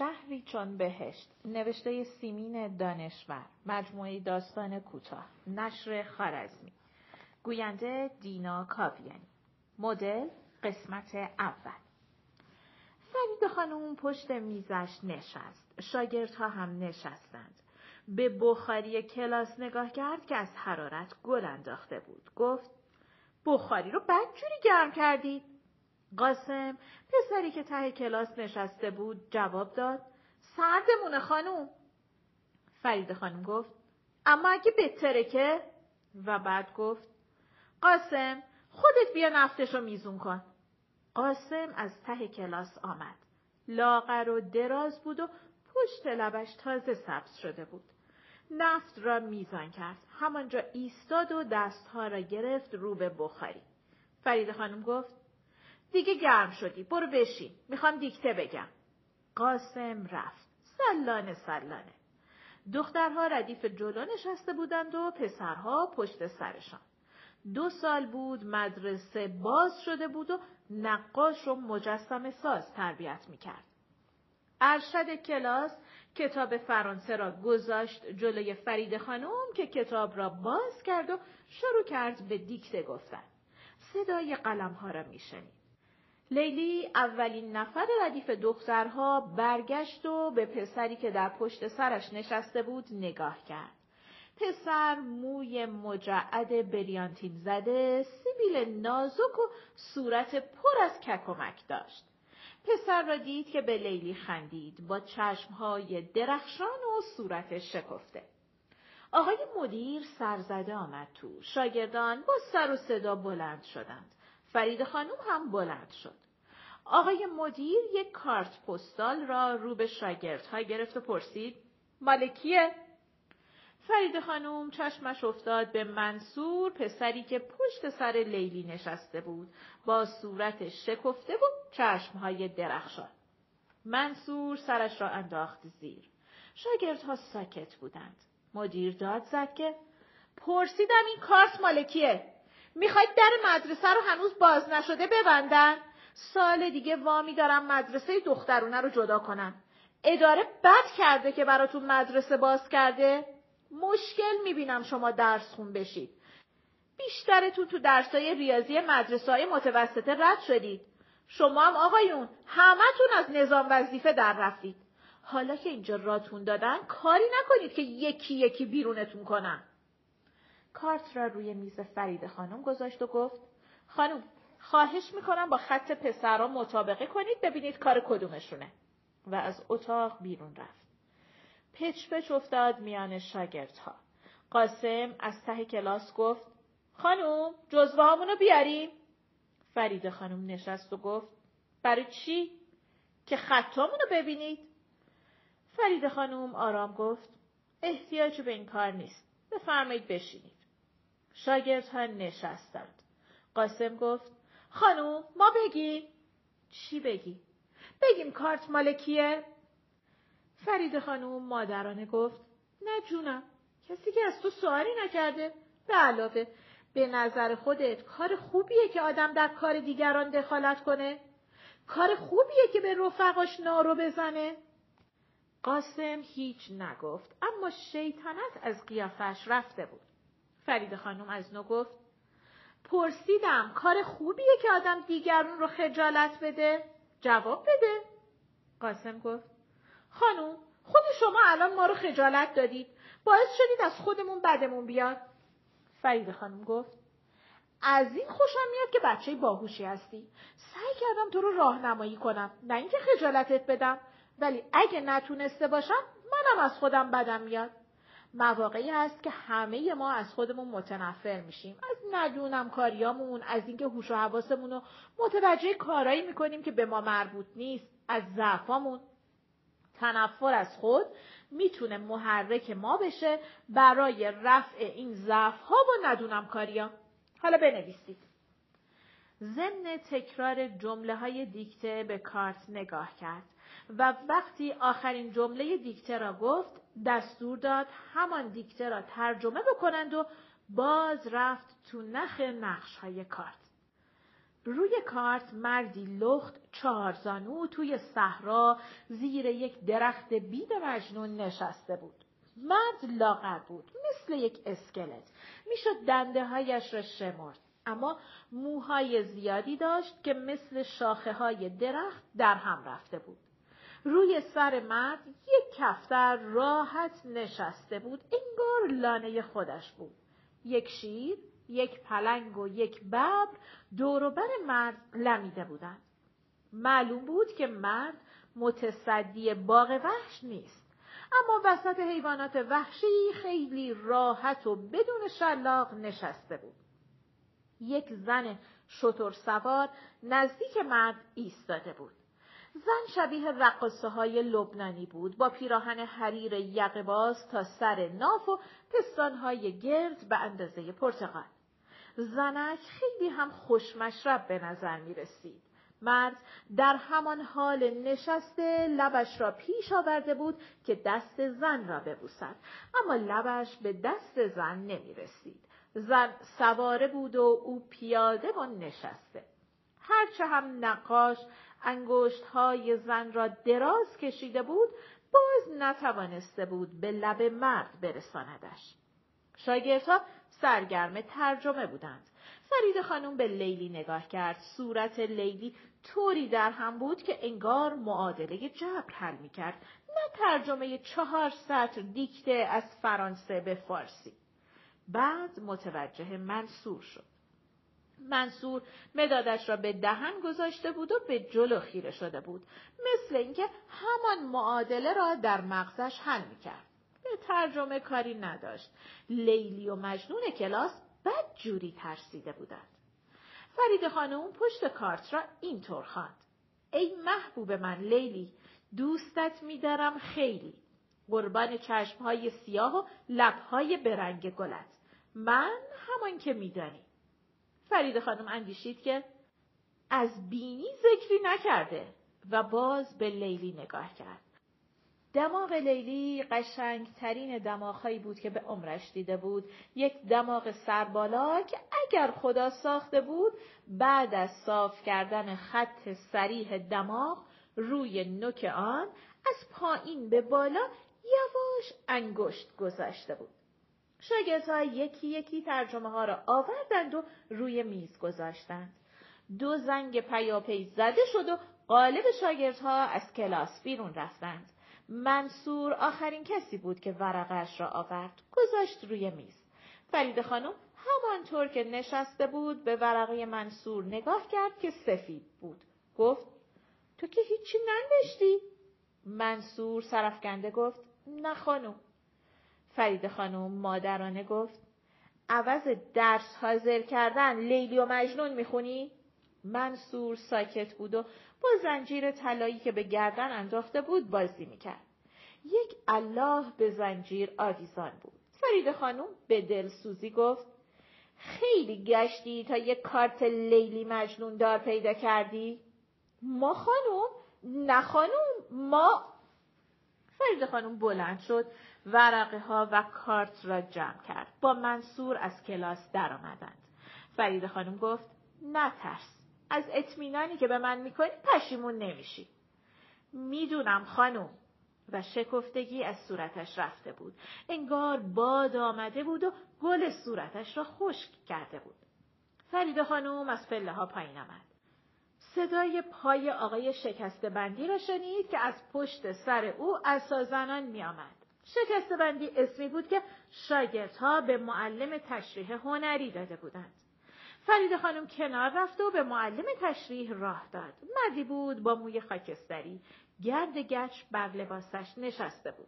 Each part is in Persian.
شهری چون بهشت، نوشته سیمین دانشور، مجموعه داستان کوتاه، نشر خوارزمی، گوینده دینا کاویانی، مدل قسمت اول. فرید خانم پشت میزش نشست، شاگردها هم نشستند. به بخاری کلاس نگاه کرد که از حرارت گل انداخته بود. گفت بخاری رو بدجوری گرم کردید؟ قاسم پسری که ته کلاس نشسته بود جواب داد سردمون خانم. فرید خانم گفت اما اگه بهتره که، و بعد گفت قاسم خودت بیا نفتشو میزون کن. قاسم از ته کلاس آمد. لاغر و دراز بود و پشت لبش تازه سبز شده بود. نفت را میزان کرد. همانجا ایستاد و دستها را گرفت رو به بخاری. فرید خانم گفت دیگه گرم شدی، برو بشین، میخوام دیکته بگم. قاسم رفت. سلانه سلانه. دخترها ردیف جلو نشسته بودند و پسرها پشت سرشان. 2 سال بود مدرسه باز شده بود و نقاش و مجسمه ساز تربیت میکرد. ارشد کلاس کتاب فرانسه را گذاشت جلوی فرید خانم که کتاب را باز کرد و شروع کرد به دیکته گفتن. صدای قلم‌ها را میشنید. لیلی اولین نفر ردیف دخترها برگشت و به پسری که در پشت سرش نشسته بود نگاه کرد. پسر موی مجعد بریانتین زده، سیبیل نازک و صورت پر از ککمک داشت. پسر را دید که به لیلی خندید با چشمهای درخشان و صورت شکفته. آقای مدیر سرزده آمد تو. شاگردان با سر و صدا بلند شدند. فرید خانم هم بلند شد. آقای مدیر یک کارت پستال را رو به شاگردها گرفت و پرسید مال کیه؟ فرید خانم چشمش افتاد به منصور، پسری که پشت سر لیلی نشسته بود با صورت شکفته و چشمهای درخشان. منصور سرش را انداخت زیر. شاگردها ساکت بودند. مدیر داد زد که پرسیدم این کارت مال کیه؟ میخواید در مدرسه رو هنوز باز نشده ببندن؟ سال دیگه وامی دارم مدرسه دخترونه رو جدا کنن. اداره بد کرده که براتون مدرسه باز کرده؟ مشکل میبینم شما درس خون بشید. بیشترتون تو درسای ریاضی مدرسه‌های متوسطه رد شدید. شما هم آقایون همه‌تون از نظام وظیفه در رفتید. حالا که اینجا راتون دادن کاری نکنید که یکی یکی بیرونتون کنن. کارت را روی میز فرید خانم گذاشت و گفت خانم خواهش میکنم با خط پسرها مطابقه کنید ببینید کار کدومشونه، و از اتاق بیرون رفت. پچ افتاد میان شاگردها. قاسم از ته کلاس گفت خانم جزوه هامونو بیاریم. فرید خانم نشست و گفت برای چی؟ که خطامونو ببینید. فرید خانم آرام گفت احتیاج به این کار نیست، بفرمایید بشینید. شاگردها نشستند. قاسم گفت خانم ما بگیم. چی بگی؟ بگیم کارت مال کیه؟ فرید خانم مادرانه گفت نه جونم، کسی که از تو سوالی نکرده. به علاوه به نظر خودت کار خوبیه که آدم در کار دیگران دخالت کنه؟ کار خوبیه که به رفقاش نارو بزنه؟ قاسم هیچ نگفت اما شیطنت از قیافش رفته بود. فرید خانم از نو گفت پرسیدم کار خوبیه که آدم دیگران رو خجالت بده؟ جواب بده. قاسم گفت خانم خود شما الان ما رو خجالت دادید، باعث شدید از خودمون بدمون بیاد. فرید خانم گفت از این خوشم میاد که بچه باهوشی هستی. سعی کردم تو رو راهنمایی کنم نه اینکه خجالتت بدم، ولی اگه نتونسته باشم منم از خودم بدم میاد. مواقعی هست که همه ما از خودمون متنفر میشیم، از ندونم کاریامون، از اینکه هوش و حواسمون رو متوجه کارایی میکنیم که به ما مربوط نیست، از ضعفامون. تنفر از خود میتونه محرک ما بشه برای رفع این ضعف‌ها و ندونم کاریا. حالا بنویسید. ضمن تکرار جمله‌های دیکته به کارت نگاه کرد و وقتی آخرین جمله دیکته را گفت دستور داد همان دیکته را ترجمه بکنند و باز رفت تو نخ نقش‌های کارت. روی کارت مردی لخت چهارزانو توی صحرا زیر یک درخت بید مجنون نشسته بود. مرد لاغر بود، مثل یک اسکلت. میشد دنده هایش را شمرد، اما موهای زیادی داشت که مثل شاخه های درخت در هم رفته بود. روی سر مرد یک کفتر راحت نشسته بود، انگار لانه خودش بود. یک شیر، یک پلنگ و یک ببر دور و بر مرد لمیده بودند. معلوم بود که مرد متصدی باغ وحش نیست، اما وسط حیوانات وحشی خیلی راحت و بدون شلاق نشسته بود. یک زن شتر سوار نزدیک مرد ایستاده بود. زن شبیه رقاصه های لبنانی بود، با پیراهن حریر یقه باز تا سر ناف و پستان های گرد به اندازه پرتقال. زنک خیلی هم خوشمشرب به نظر می رسید. مرد در همان حال نشسته لبش را پیش آورده بود که دست زن را ببوسد، اما لبش به دست زن نمی رسید. زن سواره بود و او پیاده و نشسته. هرچه هم نقاش انگشت‌های زن را دراز کشیده بود، باز نتوانسته بود به لب مرد برساندش. شاگردها سرگرم ترجمه بودند. فرید خانم به لیلی نگاه کرد. صورت لیلی طوری در هم بود که انگار معادله جبر حل می‌کرد، نه ترجمه 4 سطر دیکته از فرانسه به فارسی. بعد متوجه منصور شد. منصور مدادش را به دهن گذاشته بود و به جلو خیره شده بود، مثل اینکه همان معادله را در مغزش حل می‌کرد. به ترجمه کاری نداشت. لیلی و مجنون کلاس بد جوری ترسیده بودند. فرید خانم پشت کارت را اینطور خواند: ای محبوب من لیلی، دوستت می‌دارم خیلی، قربان چشم‌های سیاه و لب‌های برنگ گلت، من همان که می‌دانی. فرید خانم اندیشید که از بینی ذکری نکرده و باز به لیلی نگاه کرد. دماغ لیلی قشنگترین دماغهایی بود که به عمرش دیده بود. یک دماغ سربالا که اگر خدا ساخته بود، بعد از صاف کردن خط صریح دماغ روی نوک آن از پایین به بالا یواش انگشت گذاشته بود. شاگردها یکی یکی ترجمه ها را آوردند و روی میز گذاشتند. 2 زنگ پیاپی زده شد و غالب شاگردها از کلاس بیرون رفتند. منصور آخرین کسی بود که ورقش را آورد، گذاشت روی میز. فرید خانم همانطور که نشسته بود به ورقه منصور نگاه کرد که سفید بود. گفت: تو که هیچی ننوشتی؟ منصور سرفکنده گفت: نه خانم. فرید خانم مادرانه گفت: عوض درس حاضر کردن لیلی و مجنون میخونی؟ منصور ساکت بود و با زنجیر طلایی که به گردن انداخته بود بازی میکرد. یک الله به زنجیر آویزان بود. فرید خانم به دلسوزی گفت: خیلی گشتی تا یک کارت لیلی مجنون دار پیدا کردی؟ ما خانم؟ نه خانم، ما. فرید خانم بلند شد، ورقه ها و کارت را جمع کرد. با منصور از کلاس در آمدند. فرید خانم گفت: نترس، از اطمینانی که به من میکنی پشیمون نمیشی. میدونم خانم. و شکفتگی از صورتش رفته بود. انگار باد آمده بود و گل صورتش را خشک کرده بود. فرید خانم از پله ها پایین آمد. صدای پای آقای شکسته بندی را شنید که از پشت سر او اسازنان می آمد. شکسته بندی اسمی بود که شاگردها به معلم تشریح هنری داده بودند. فرید خانم کنار رفت و به معلم تشریح راه داد. مردی بود با موی خاکستری، گرد گچ بر لباسش نشسته بود.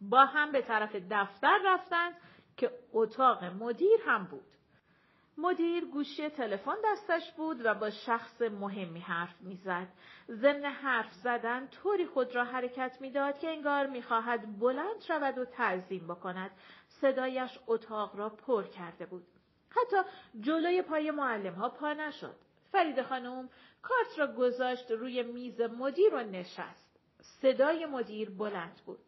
با هم به طرف دفتر رفتند که اتاق مدیر هم بود. مدیر گوشی تلفن دستش بود و با شخص مهمی حرف می‌زد. ضمن حرف زدن طوری خود را حرکت می‌داد که انگار می‌خواهد بلند شود و تعظیم بکند. صدایش اتاق را پر کرده بود. حتی جلوی پای معلم‌ها پا نشد. فرید خانم کارت را گذاشت روی میز مدیر و نشست. صدای مدیر بلند بود: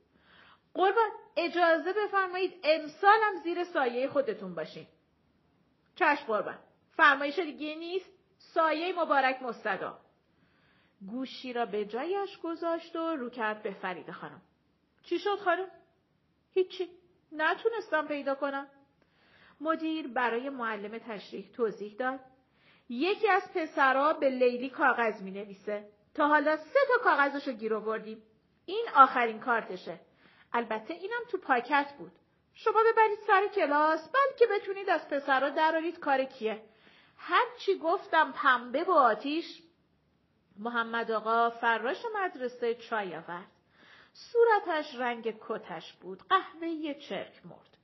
قربان، اجازه بفرمایید امسال هم زیر سایه خودتون باشین. چشم قربان، فرمایش دیگه نیست؟ سایه مبارک مستدا. گوشی را به جایش گذاشت و رو کرد به فرید خانم. چی شد خانم؟ هیچی. نتونستم پیدا کنم. مدیر برای معلم تشریح توضیح داد. یکی از پسرها به لیلی کاغذ می نویسه. تا حالا 3 تا کاغذشو گیر آوردیم. این آخرین کارتشه. البته اینم تو پاکت بود. شما ببرید سر کلاس بلکه بتونید از پسرها درارید کار کیه. هرچی گفتم پنبه با آتیش. محمد آقا فراش مدرسه چای آورد. صورتش رنگ کتش بود. قهوه‌ای چرک مرد.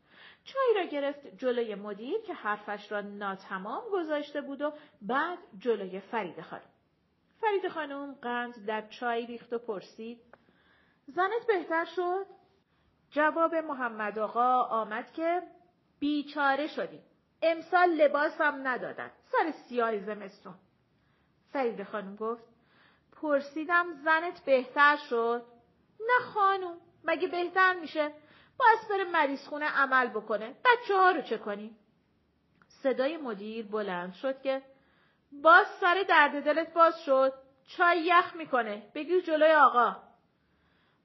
چای را گرفت جلوی مدیر که حرفش را ناتمام گذاشته بود و بعد جلوی فرید خانم. فرید خانم قند در چای ریخت و پرسید زنت بهتر شد؟ جواب محمد آقا آمد که بیچاره شدیم. امسال لباسم ندادن. سر سیاه زمستون. فرید خانم گفت پرسیدم زنت بهتر شد؟ نه خانم مگه بهتر میشه؟ باید بره مریض خونه عمل بکنه. بچه ها رو چه کنیم؟ صدای مدیر بلند شد که باز سر درد دلت باز شد. چای یخ میکنه. بگیر جلوی آقا.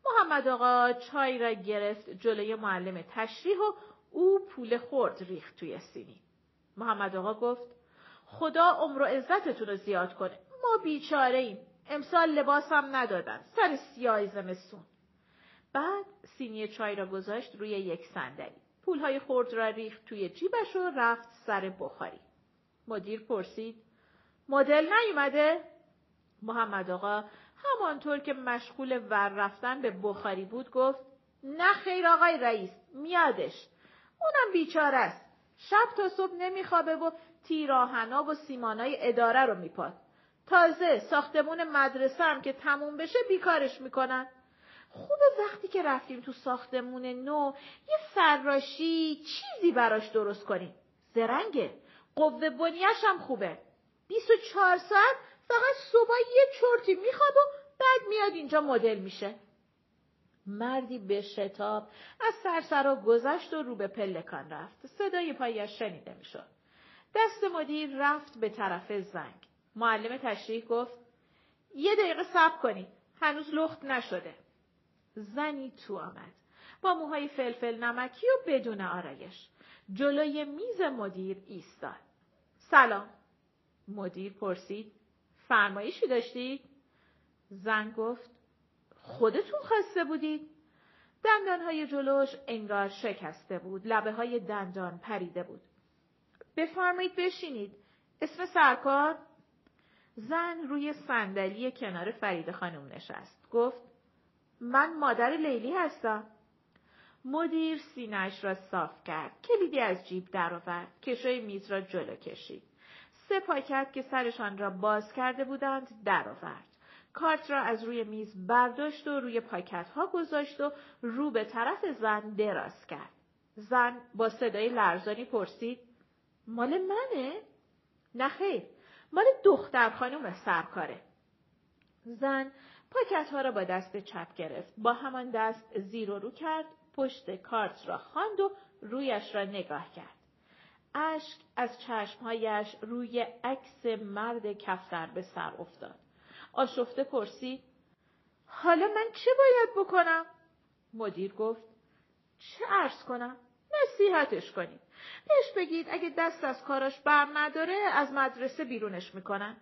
محمد آقا چای را گرفت جلوی معلم تشریح و او پول خورد ریخت توی سینی. محمد آقا گفت خدا عمر و عزتتون رو زیاد کنه. ما بیچاره ایم. امسال لباس هم ندادن. سر سیاه زمستون. بعد سینی چای را گذاشت روی یک صندلی. پولهای خرد را ریخت توی جیبش و رفت سر بخاری. مدیر پرسید مدل نیومده؟ محمد آقا همانطور که مشغول ور رفتن به بخاری بود گفت نه خیر آقای رئیس میادش. اونم بیچاره است. شب تا صبح نمیخوابه و تیراهنا و سیمانای اداره رو میپاد. تازه ساختمون مدرسه هم که تموم بشه بیکارش میکنن. خوبه وقتی که رفتیم تو ساختمون نو یه فراشی چیزی براش درست کنیم. زرنگه. قوه بنیه‌ش هم خوبه. 24 ساعت فقط صبح یه چرتی میخواد و بعد میاد اینجا مدل میشه. مردی به شتاب از سرسرا گذشت و رو به پلکان رفت. صدای پایش شنیده میشد. دست مدیر رفت به طرف زنگ. معلم تشریح گفت یه دقیقه صبر کنی. هنوز لخت نشده. زنی تو آمد با موهای فلفل نمکی و بدون آرایش. جلوی میز مدیر ایستاد. سلام. مدیر پرسید فرمایشی داشتید؟ زن گفت خودتون خواسته بودید؟ دندانهای جلوش انگار شکسته بود. لبه های دندان پریده بود. بفرمایید بشینید. اسم سرکار؟ زن روی صندلی کنار فرید خانم نشست. گفت من مادر لیلی هستم. مدیر سینه‌اش را صاف کرد. کلیدی از جیب درآورد. کشوی میز را جلو کشید. 3 پاکت که سرشان را باز کرده بودند درآورد. کارت را از روی میز برداشت و روی پاکت‌ها گذاشت و رو به طرف زن دراز کرد. زن با صدای لرزانی پرسید: مال منه؟ نه خیر، مال دختر خانم سرکاره. زن پاکت‌ها را با دست چپ گرفت. با همان دست زیر و رو کرد. پشت کارت را خواند و رویش را نگاه کرد. اشک از چشمهایش روی عکس مرد کفتر به سر افتاد. آشفته پرسید حالا من چه باید بکنم؟ مدیر گفت چه عرض کنم؟ نصیحتش کنید. بهش بگید اگه دست از کاراش بر نداره از مدرسه بیرونش میکنن.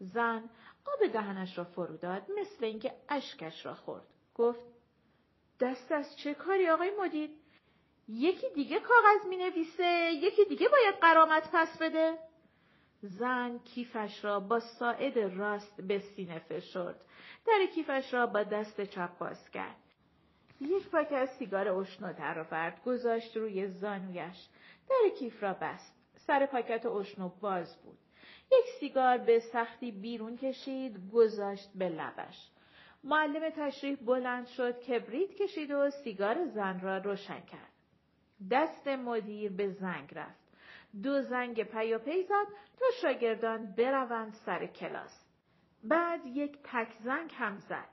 زن آب دهنش را فرو داد مثل اینکه اشکش را خورد. گفت دست از چه کاری آقای مدیر؟ یکی دیگه کاغذ می نویسه، یکی دیگه باید غرامت پس بده. زن کیفش را با ساعد راست به سینه فشرد. در کیفش را با دست چپ باز کرد. یک پاکت سیگار اشنو درآورد، گذاشت روی زانویش. در کیف را بست. سر پاکت اشنو باز بود. یک سیگار به سختی بیرون کشید، گذاشت به لبش. معلم تشریح بلند شد، کبریت کشید و سیگار زن را روشن کرد. دست مدیر به زنگ رفت. 2 زنگ پیاپی زد تا شاگردان بروند سر کلاس. بعد یک تک زنگ هم زد.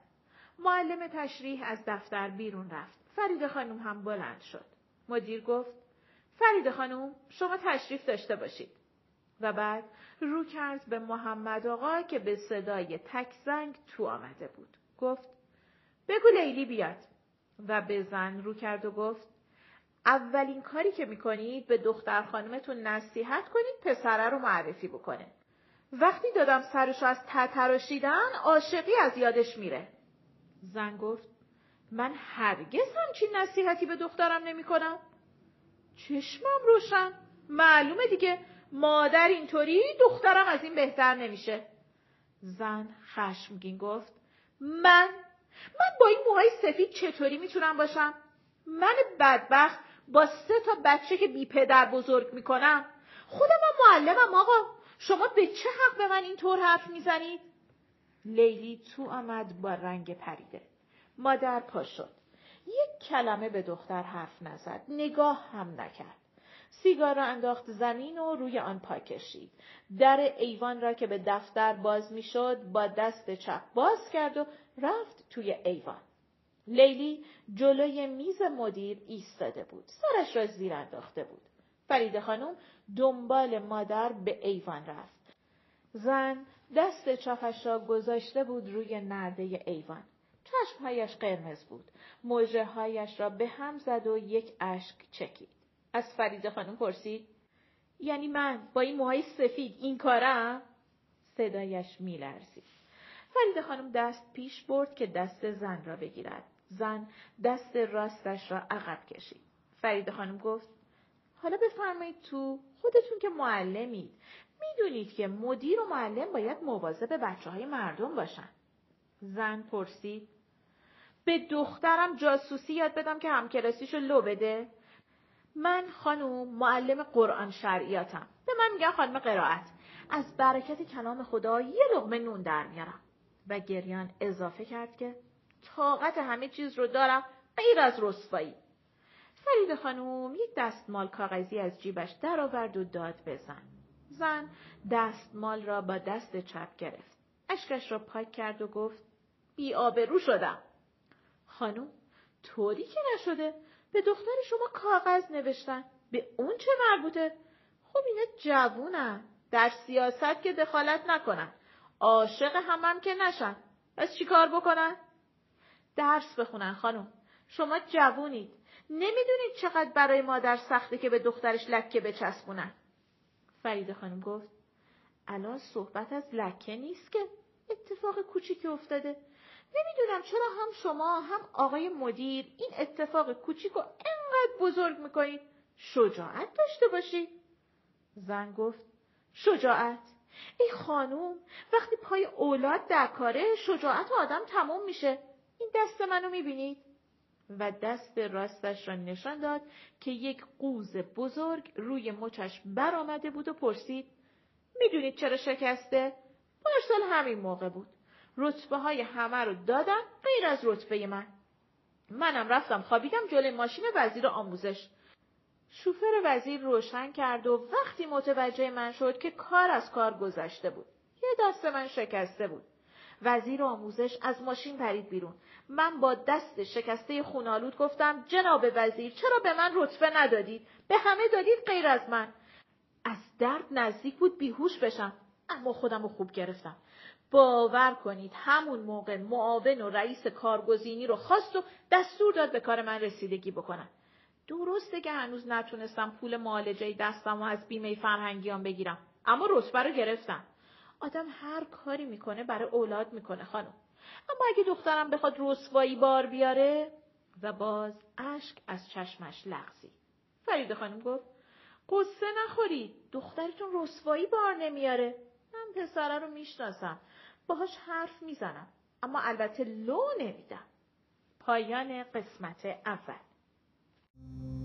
معلم تشریح از دفتر بیرون رفت. فرید خانم هم بلند شد. مدیر گفت: فرید خانم شما تشریف داشته باشید. و بعد رو کرد به محمد آقا که به صدای تک زنگ تو آمده بود. گفت بگو لیلی بیاد. و به زن رو کرد و گفت اولین کاری که میکنید به دختر خانمتون نصیحت کنید پسره رو معرفی بکنه. وقتی دادم سرشو از تتراشیدن عاشقی از یادش میره. زن گفت من هرگز همچین نصیحتی به دخترم نمی کنم. چشمم روشن. معلومه دیگه مادر اینطوری دخترم از این بهتر نمیشه. زن خشمگین گفت من با این موهای سفید چطوری میتونم باشم؟ من بدبخت با 3 تا بچه که بی پدر بزرگ میکنم. خودم معلمم آقا. شما به چه حق به من اینطور حرف میزنید؟ لیلی تو آمد با رنگ پریده. مادر پا شد. یک کلمه به دختر حرف نزد. نگاه هم نکرد. سیگار را انداخت زمین و روی آن پا کشید. در ایوان را که به دفتر باز می شد با دست چپ باز کرد و رفت توی ایوان. لیلی جلوی میز مدیر ایستاده بود. سرش را زیر انداخته بود. فرید خانم دنبال مادر به ایوان رفت. زن دست چپش را گذاشته بود روی نرده ایوان. چشمهایش قرمز بود. مژه‌هایش را به هم زد و یک اشک چکید. از فرید خانم پرسید یعنی من با این موهای سفید این کارم؟ صدایش میلرزید. فرید خانم دست پیش برد که دست زن را بگیرد. زن دست راستش را عقب کشید. فرید خانم گفت حالا بفرمایید تو، خودتون که معلمید میدونید که مدیر و معلم باید مواظب بچه‌های مردم باشن. زن پرسید به دخترم جاسوسی یاد بدم که همکلاسیشو لو بده؟ من خانم معلم قرآن شرعیاتم. به من میگن خانم قرائت. از برکت کلام خدا یه لقمه نون در میارم. و گریان اضافه کرد که طاقت همه چیز رو دارم غیر از رسوایی. فرید خانم یک دستمال کاغذی از جیبش در آورد و داد به زن. زن دستمال را با دست چپ گرفت. اشکش را پاک کرد و گفت بی آبرو شدم. خانم طوری که نشده. به دختر شما کاغذ نوشتن. به اون چه مربوطه؟ خب اینا جوونن. در سیاست که دخالت نکنن. عاشق همم که نشن. پس چیکار بکنن؟ درس بخونن خانم. شما جوونید. نمیدونید چقدر برای مادر سخته که به دخترش لکه بچسبونن. فرید خانم گفت الان صحبت از لکه نیست که. اتفاق کوچیکی افتاده. نمیدونم چرا هم شما هم آقای مدیر این اتفاق کوچیک رو انقدر بزرگ میکنید. شجاعت داشته باشید. زن گفت شجاعت؟ ای خانوم وقتی پای اولاد در کاره شجاعت آدم تموم میشه. این دست منو میبینید؟ و دست راستش را نشان داد که یک قوز بزرگ روی مچش بر آمده بود و پرسید میدونید چرا شکسته؟ پارسال همین موقع بود. رتبه های همه رو دادن غیر از رتبه من. منم رفتم خوابیدم جلوی ماشین وزیر آموزش. شوفر وزیر روشن کرد و وقتی متوجه من شد که کار از کار گذشته بود. یه دست من شکسته بود. وزیر آموزش از ماشین پرید بیرون. من با دست شکسته خونالود گفتم جناب وزیر چرا به من رتبه ندادید؟ به همه دادید غیر از من. از درد نزدیک بود بیهوش بشم. اما خودم رو خوب گرفتم. باور کنید همون موقع معاون و رئیس کارگزینی رو خواست و دستور داد به کار من رسیدگی بکنم. درسته که هنوز نتونستم پول معالجه دستم و از بیمه فرهنگیان بگیرم. اما رتبه رو گرفتم. آدم هر کاری میکنه برای اولاد میکنه خانم. اما اگه دخترم بخواد رسوایی بار بیاره؟ و باز اشک از چشمش لغزید. فرید خانم گفت قصه نخورید. دخترتون رسوایی بار نمیاره. من پسره رو میشناسم. باهاش حرف میزنم. اما البته لو نمیدم. پایان قسمت اول.